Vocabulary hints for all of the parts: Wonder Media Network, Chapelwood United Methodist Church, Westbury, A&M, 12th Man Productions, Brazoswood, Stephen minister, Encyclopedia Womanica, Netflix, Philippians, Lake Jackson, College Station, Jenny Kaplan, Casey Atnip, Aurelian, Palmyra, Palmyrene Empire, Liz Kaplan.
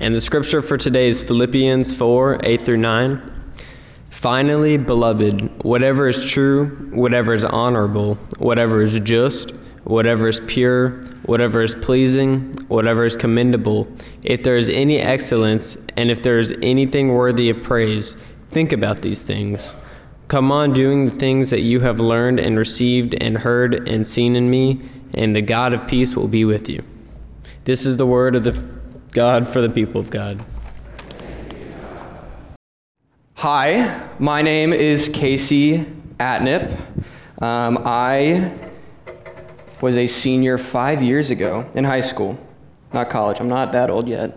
And the scripture for today is Philippians 4, 8 through 9. Finally, beloved, whatever is true, whatever is honorable, whatever is just, whatever is pure, whatever is pleasing, whatever is commendable, if there is any excellence, and if there is anything worthy of praise, think about these things. Come on doing the things that you have learned and received and heard and seen in me, and the God of peace will be with you. This is the word of the God for the people of God. Hi, my name is Casey Atnip. I was a senior 5 years ago in high school, not college. I'm not that old yet.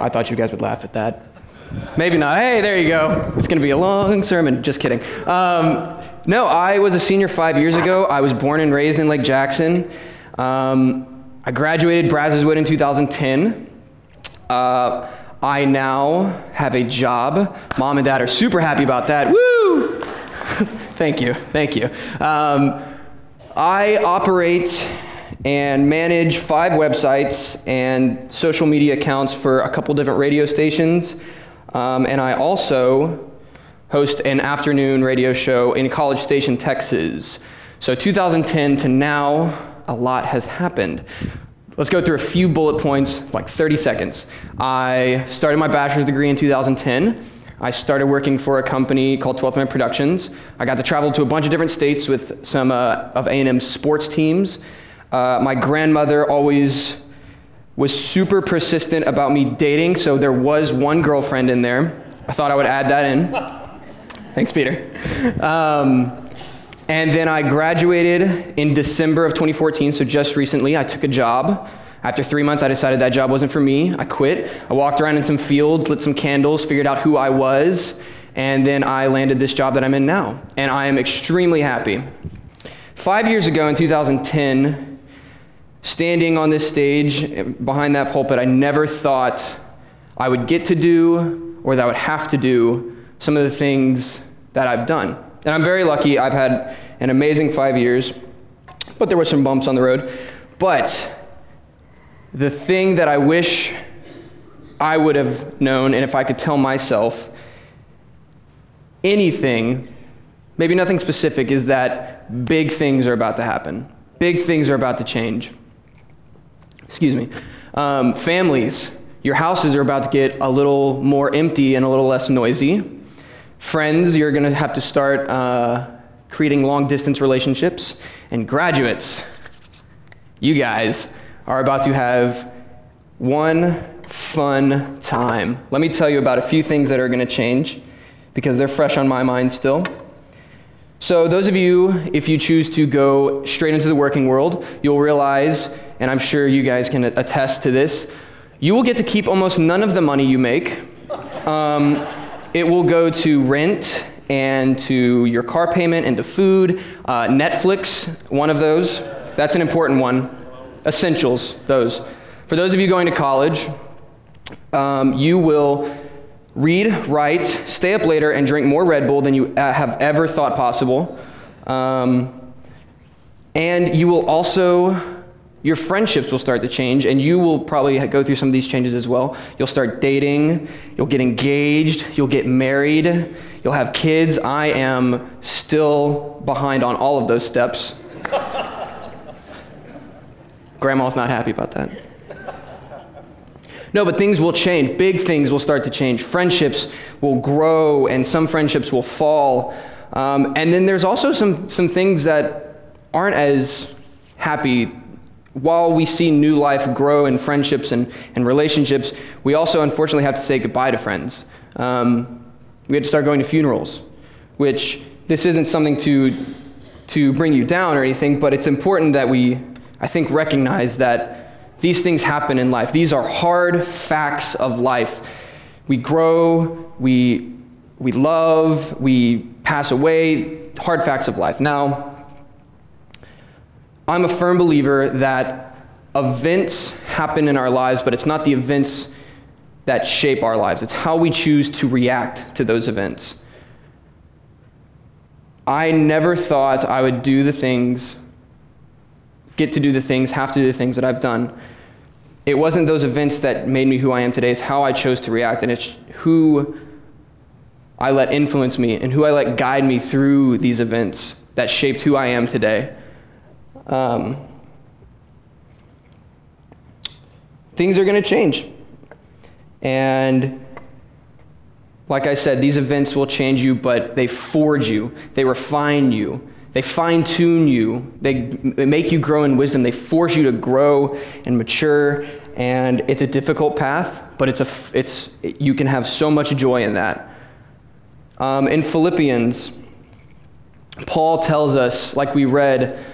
I thought you guys would laugh at that. Maybe not. Hey, there you go. It's going to be a long sermon. Just kidding. No, I was a senior 5 years ago. I was born and raised in Lake Jackson. I graduated Brazoswood in 2010. I now have a job. Mom and dad are super happy about that. Woo! Thank you. I operate and manage five websites and social media accounts for a couple different radio stations. And I also host an afternoon radio show in College Station, Texas. So 2010 to now, a lot has happened. Let's go through a few bullet points, like 30 seconds. I started my bachelor's degree in 2010. I started working for a company called 12th Man Productions. I got to travel to a bunch of different states with some of A&M sports teams. My grandmother always was super persistent about me dating, so there was one girlfriend in there. I thought I would add that in. Thanks, Peter. And then I graduated in December of 2014, so just recently. I took a job. After 3 months, I decided that job wasn't for me. I quit. I walked around in some fields, lit some candles, figured out who I was, and then I landed this job that I'm in now. And I am extremely happy. 5 years ago in 2010, standing on this stage behind that pulpit, I never thought I would get to do or that I would have to do some of the things that I've done. And I'm very lucky. I've had an amazing 5 years, but there were some bumps on the road. But the thing that I wish I would have known, and if I could tell myself anything, maybe nothing specific, is that big things are about to happen. Big things are about to change. Excuse me. Families, your houses are about to get a little more empty and a little less noisy. Friends, you're going to have to start creating long-distance relationships. And graduates, you guys are about to have one fun time. Let me tell you about a few things that are going to change because they're fresh on my mind still. So those of you, if you choose to go straight into the working world, you'll realize, and I'm sure you guys can attest to this, you will get to keep almost none of the money you make. It will go to rent and to your car payment and to food. Netflix, one of those. That's an important one. Essentials, those. For those of you going to college, you will read, write, stay up later, and drink more Red Bull than you have ever thought possible. And you will also, your friendships will start to change, and you will probably go through some of these changes as well. You'll start dating, you'll get engaged, you'll get married, you'll have kids. I am still behind on all of those steps. Grandma's not happy about that. No, but things will change. Big things will start to change. Friendships will grow, and some friendships will fall. And then there's also some things that aren't as happy. While we see new life grow in friendships and relationships, we also unfortunately have to say goodbye to friends. We had to start going to funerals, which this isn't something to bring you down or anything, but it's important that we, I think, recognize that these things happen in life. These are hard facts of life. We grow, we love, we pass away, hard facts of life. Now, I'm a firm believer that events happen in our lives, but it's not the events that shape our lives. It's how we choose to react to those events. I never thought I would do the things, have to do the things that I've done. It wasn't those events that made me who I am today. It's how I chose to react, and it's who I let influence me and who I let guide me through these events that shaped who I am today. Things are going to change. And like I said, these events will change you, but they forge you. They refine you. They fine-tune you. They make you grow in wisdom. They force you to grow and mature. And it's a difficult path, but you can have so much joy in that. In Philippians, Paul tells us, like we read,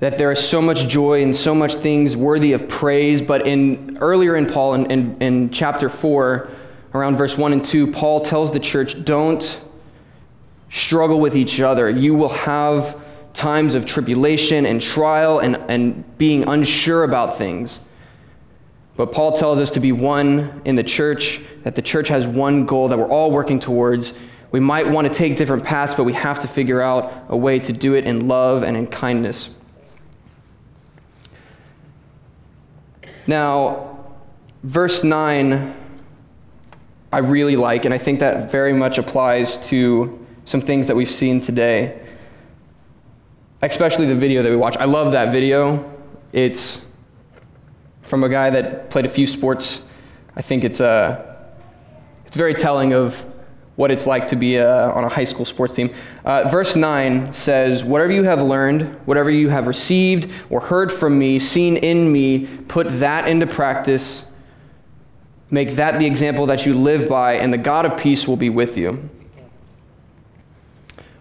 that there is so much joy and so much things worthy of praise. But earlier in Paul, in chapter 4, around verse 1 and 2, Paul tells the church, don't struggle with each other. You will have times of tribulation and trial and being unsure about things. But Paul tells us to be one in the church, that the church has one goal that we're all working towards. We might want to take different paths, but we have to figure out a way to do it in love and in kindness. Now, verse 9, I really like, and I think that very much applies to some things that we've seen today, especially the video that we watched. I love that video. It's from a guy that played a few sports. I think it's very telling of what it's like to be on a high school sports team. Verse 9 says, whatever you have learned, whatever you have received or heard from me, seen in me, put that into practice. Make that the example that you live by, and the God of peace will be with you.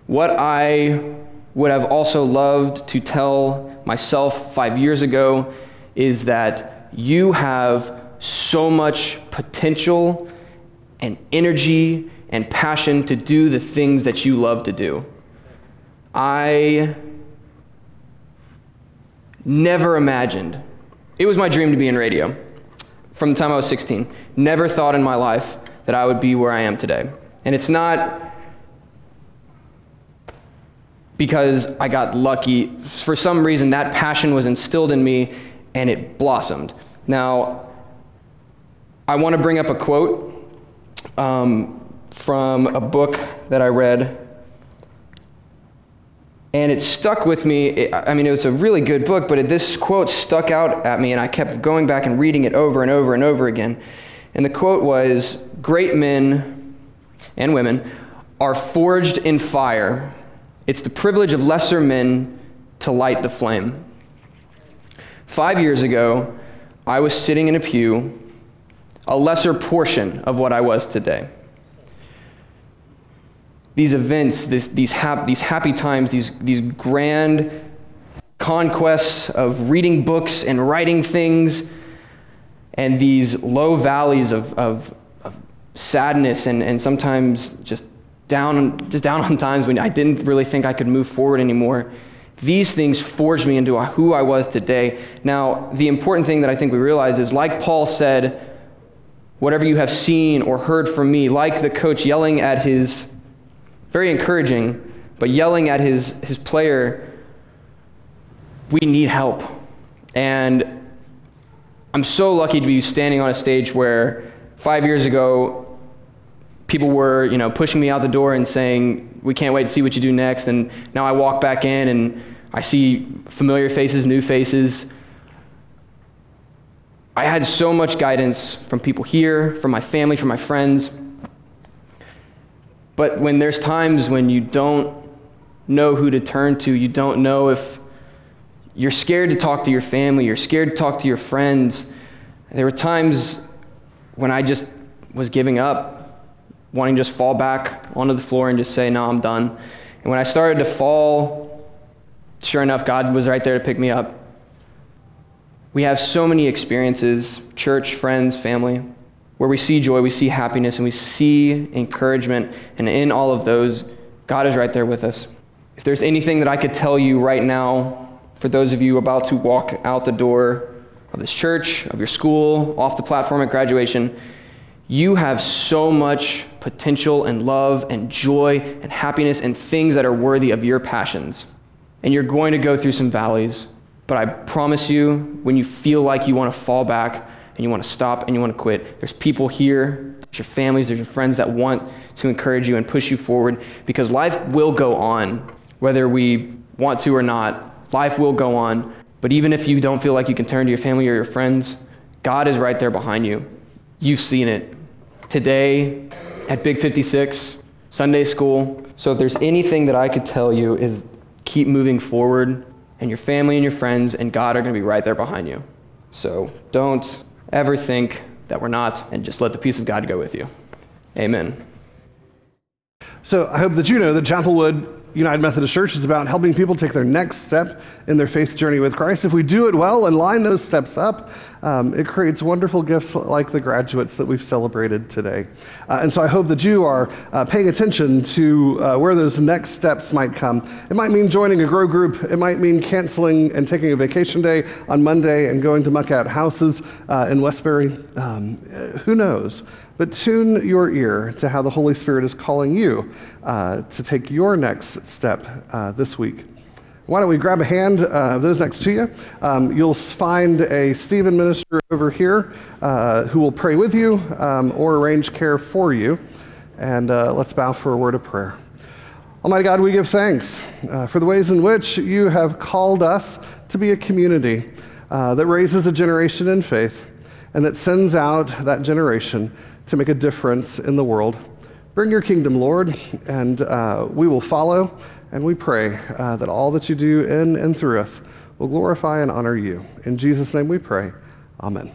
What I would have also loved to tell myself 5 years ago is that you have so much potential and energy and passion to do the things that you love to do. I never imagined. It was my dream to be in radio from the time I was 16. Never thought in my life that I would be where I am today. And it's not because I got lucky. For some reason, that passion was instilled in me and it blossomed. Now, I want to bring up a quote from a book that I read, and it stuck with me. It was a really good book, but this quote stuck out at me, and I kept going back and reading it over and over and over again. And the quote was, great men and women are forged in fire. It's the privilege of lesser men to light the flame. 5 years ago, I was sitting in a pew, a lesser portion of what I was today. These events, these happy times, these grand conquests of reading books and writing things, and these low valleys of sadness and sometimes just down on times when I didn't really think I could move forward anymore. These things forged me into who I was today. Now, the important thing that I think we realize is, like Paul said, whatever you have seen or heard from me, like the coach yelling at his... very encouraging, but yelling at his player, we need help. And I'm so lucky to be standing on a stage where 5 years ago, people were, pushing me out the door and saying, we can't wait to see what you do next. And now I walk back in and I see familiar faces, new faces. I had so much guidance from people here, from my family, from my friends. But when there's times when you don't know who to turn to, you don't know if you're scared to talk to your family, you're scared to talk to your friends. There were times when I just was giving up, wanting to just fall back onto the floor and just say, no, I'm done. And when I started to fall, sure enough, God was right there to pick me up. We have so many experiences, church, friends, family, where we see joy, we see happiness, and we see encouragement. And in all of those, God is right there with us. If there's anything that I could tell you right now, for those of you about to walk out the door of this church, of your school, off the platform at graduation, you have so much potential and love and joy and happiness and things that are worthy of your passions. And you're going to go through some valleys, but I promise you, when you feel like you want to fall back, and you want to stop and you want to quit. There's people here, there's your families, there's your friends that want to encourage you and push you forward, because life will go on, whether we want to or not. Life will go on. But even if you don't feel like you can turn to your family or your friends, God is right there behind you. You've seen it. Today at Big 56, Sunday school. So if there's anything that I could tell you is keep moving forward, and your family and your friends and God are going to be right there behind you. So don't ever think that we're not, and just let the peace of God go with you. Amen. So I hope that you know that Chapelwood United Methodist Church is about helping people take their next step in their faith journey with Christ. If we do it well and line those steps up, it creates wonderful gifts like the graduates that we've celebrated today. And so I hope that you are paying attention to where those next steps might come. It might mean joining a grow group. It might mean canceling and taking a vacation day on Monday and going to muck out houses in Westbury. Who knows? But tune your ear to how the Holy Spirit is calling you to take your next step this week. Why don't we grab a hand of those next to you? You'll find a Stephen minister over here who will pray with you or arrange care for you. And let's bow for a word of prayer. Almighty God, we give thanks for the ways in which you have called us to be a community that raises a generation in faith and that sends out that generation to make a difference in the world. Bring your kingdom, Lord, and we will follow, and we pray that all that you do in and through us will glorify and honor you. In Jesus' name we pray, amen.